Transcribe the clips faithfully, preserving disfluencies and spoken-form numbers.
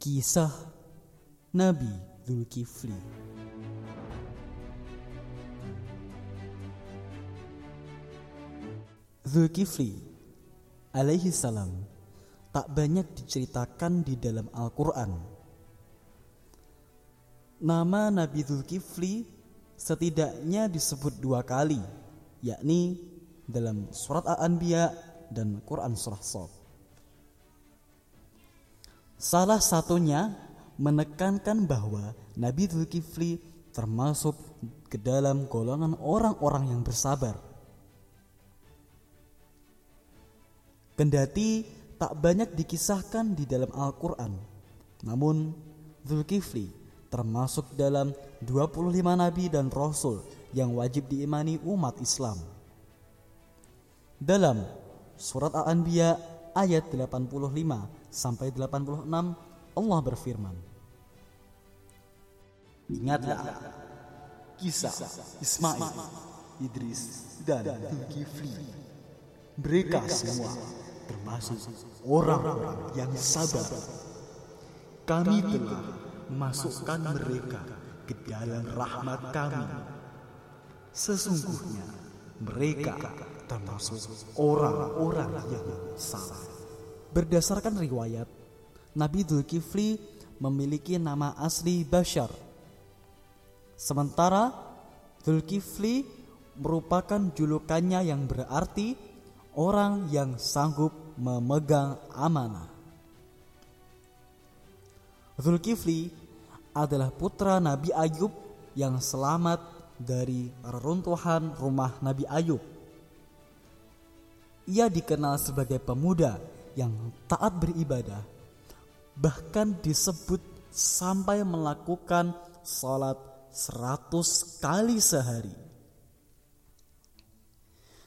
Kisah Nabi Dzulkifli. Dzulkifli alaihi salam tak banyak diceritakan di dalam Al-Quran. Nama Nabi Dzulkifli setidaknya disebut dua kali, yakni dalam Surah Al-Anbiya dan Quran Surah Sad. Salah satunya menekankan bahwa Nabi Dzulkifli termasuk ke dalam golongan orang-orang yang bersabar. Kendati tak banyak dikisahkan di dalam Al-Quran, namun Dzulkifli termasuk dalam dua puluh lima nabi dan rasul yang wajib diimani umat Islam. Dalam Surat Al-Anbiya ayat delapan puluh lima sampai delapan puluh enam Allah berfirman, "Ingatlah kisah Ismail, Idris dan Dzulkifli. Mereka semua termasuk orang-orang yang sabar. Kami telah masukkan mereka ke dalam rahmat kami. Sesungguhnya mereka termasuk orang-orang yang sabar." Berdasarkan riwayat, Nabi Dzulkifli memiliki nama asli Bashar. Sementara Dzulkifli merupakan julukannya yang berarti orang yang sanggup memegang amanah. Dzulkifli adalah putra Nabi Ayub yang selamat dari reruntuhan rumah Nabi Ayub. Ia dikenal sebagai pemuda yang taat beribadah, bahkan disebut sampai melakukan salat seratus kali sehari.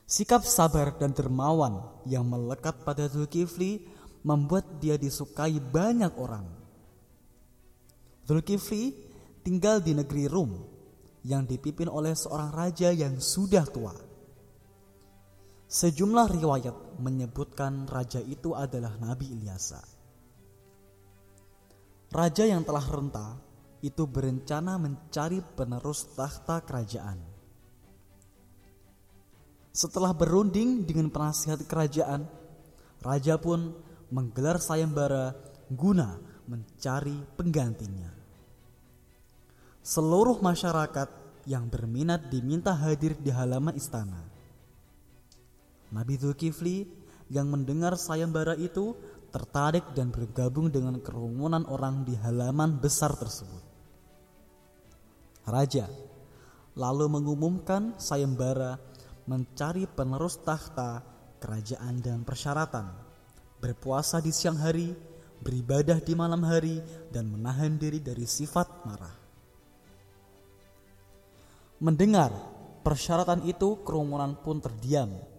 Sikap sabar dan dermawan yang melekat pada Dzulkifli membuat dia disukai banyak orang. Dzulkifli tinggal di negeri Rum yang dipimpin oleh seorang raja yang sudah tua. Sejumlah riwayat menyebutkan raja itu adalah Nabi Ilyasa. Raja yang telah renta itu berencana mencari penerus tahta kerajaan. Setelah berunding dengan penasihat kerajaan, raja pun menggelar sayembara guna mencari penggantinya. Seluruh masyarakat yang berminat diminta hadir di halaman istana. Nabi Dzulkifli yang mendengar sayembara itu tertarik dan bergabung dengan kerumunan orang di halaman besar tersebut. Raja lalu mengumumkan sayembara mencari penerus tahta kerajaan dan persyaratan, berpuasa di siang hari, beribadah di malam hari, dan menahan diri dari sifat marah. Mendengar persyaratan itu, kerumunan pun terdiam.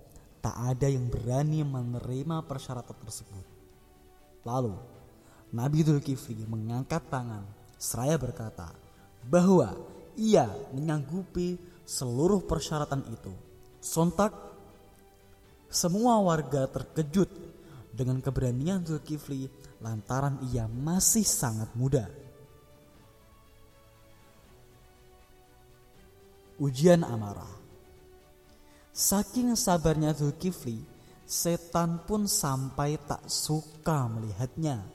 Tak ada yang berani menerima persyaratan tersebut. Lalu, Nabi Dzulkifli mengangkat tangan seraya berkata bahwa ia menyanggupi seluruh persyaratan itu. Sontak, semua warga terkejut dengan keberanian Dzulkifli lantaran ia masih sangat muda. Ujian amarah. Saking sabarnya Dzulkifli, setan pun sampai tak suka melihatnya.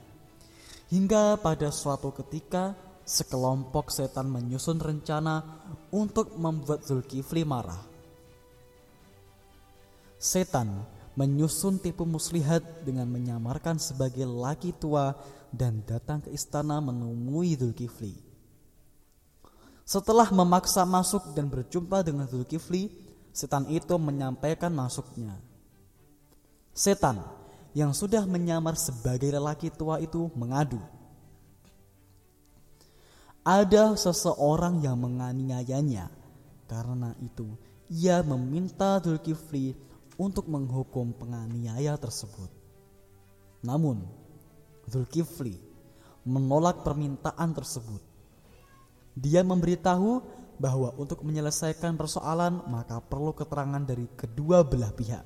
Hingga pada suatu ketika, sekelompok setan menyusun rencana untuk membuat Dzulkifli marah. Setan menyusun tipu muslihat dengan menyamarkan sebagai laki tua dan datang ke istana menemui Dzulkifli. Setelah memaksa masuk dan berjumpa dengan Dzulkifli, setan itu menyampaikan masuknya. Setan yang sudah menyamar sebagai lelaki tua itu mengadu, ada seseorang yang menganiayanya. Karena itu ia meminta Dzulkifli untuk menghukum penganiaya tersebut. Namun Dzulkifli menolak permintaan tersebut. Dia memberitahu bahwa untuk menyelesaikan persoalan maka perlu keterangan dari kedua belah pihak.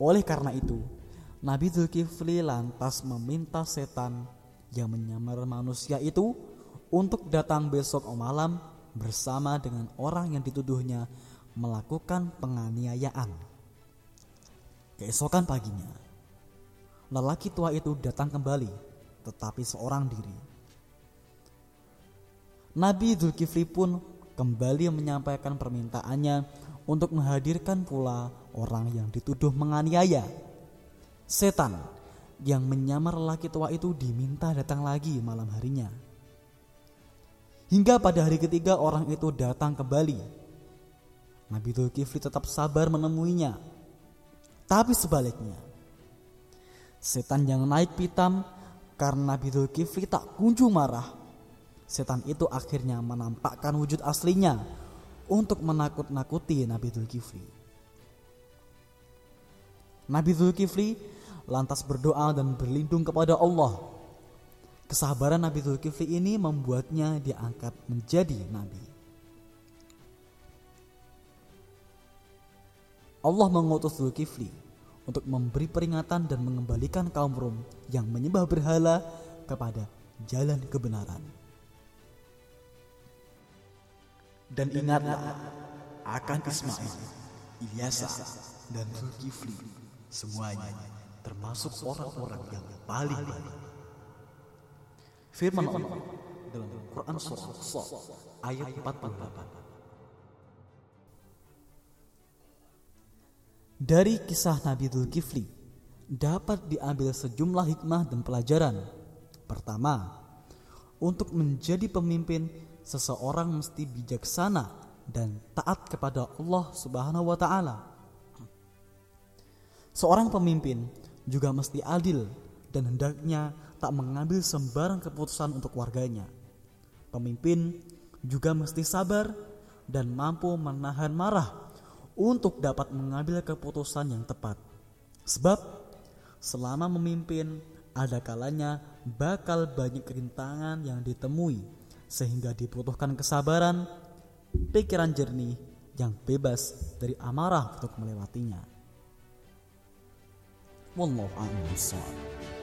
Oleh karena itu, Nabi Dzulkifli lantas meminta setan yang menyamar manusia itu untuk datang besok malam bersama dengan orang yang dituduhnya melakukan penganiayaan. Keesokan paginya, lelaki tua itu datang kembali, tetapi seorang diri. Nabi Dzulkifli pun kembali menyampaikan permintaannya untuk menghadirkan pula orang yang dituduh menganiaya. Setan yang menyamar lelaki tua itu diminta datang lagi malam harinya. Hingga pada hari ketiga orang itu datang kembali. Nabi Dzulkifli tetap sabar menemuinya. Tapi sebaliknya, setan yang naik pitam karena Nabi Dzulkifli tak kunjung marah. Setan itu akhirnya menampakkan wujud aslinya untuk menakut-nakuti Nabi Dzulkifli. Nabi Dzulkifli lantas berdoa dan berlindung kepada Allah. Kesabaran Nabi Dzulkifli ini membuatnya diangkat menjadi nabi. Allah mengutus Dzulkifli untuk memberi peringatan dan mengembalikan kaum Rom yang menyembah berhala kepada jalan kebenaran. Dan ingatlah akan Ismail, Ilyasa, dan Dzulkifli, semuanya termasuk orang-orang yang paling baik. Firman Allah dalam Al-Quran Surah Sad ayat empat puluh delapan. Dari kisah Nabi Dzulkifli dapat diambil sejumlah hikmah dan pelajaran. Pertama, untuk menjadi pemimpin seseorang mesti bijaksana dan taat kepada Allah Subhanahu Wa Taala. Seorang pemimpin juga mesti adil dan hendaknya tak mengambil sembarang keputusan untuk warganya. Pemimpin juga mesti sabar dan mampu menahan marah untuk dapat mengambil keputusan yang tepat. Sebab selama memimpin ada kalanya bakal banyak rintangan yang ditemui, sehingga dibutuhkan kesabaran, pikiran jernih yang bebas dari amarah untuk melewatinya. Wallahu a'lam bishawab.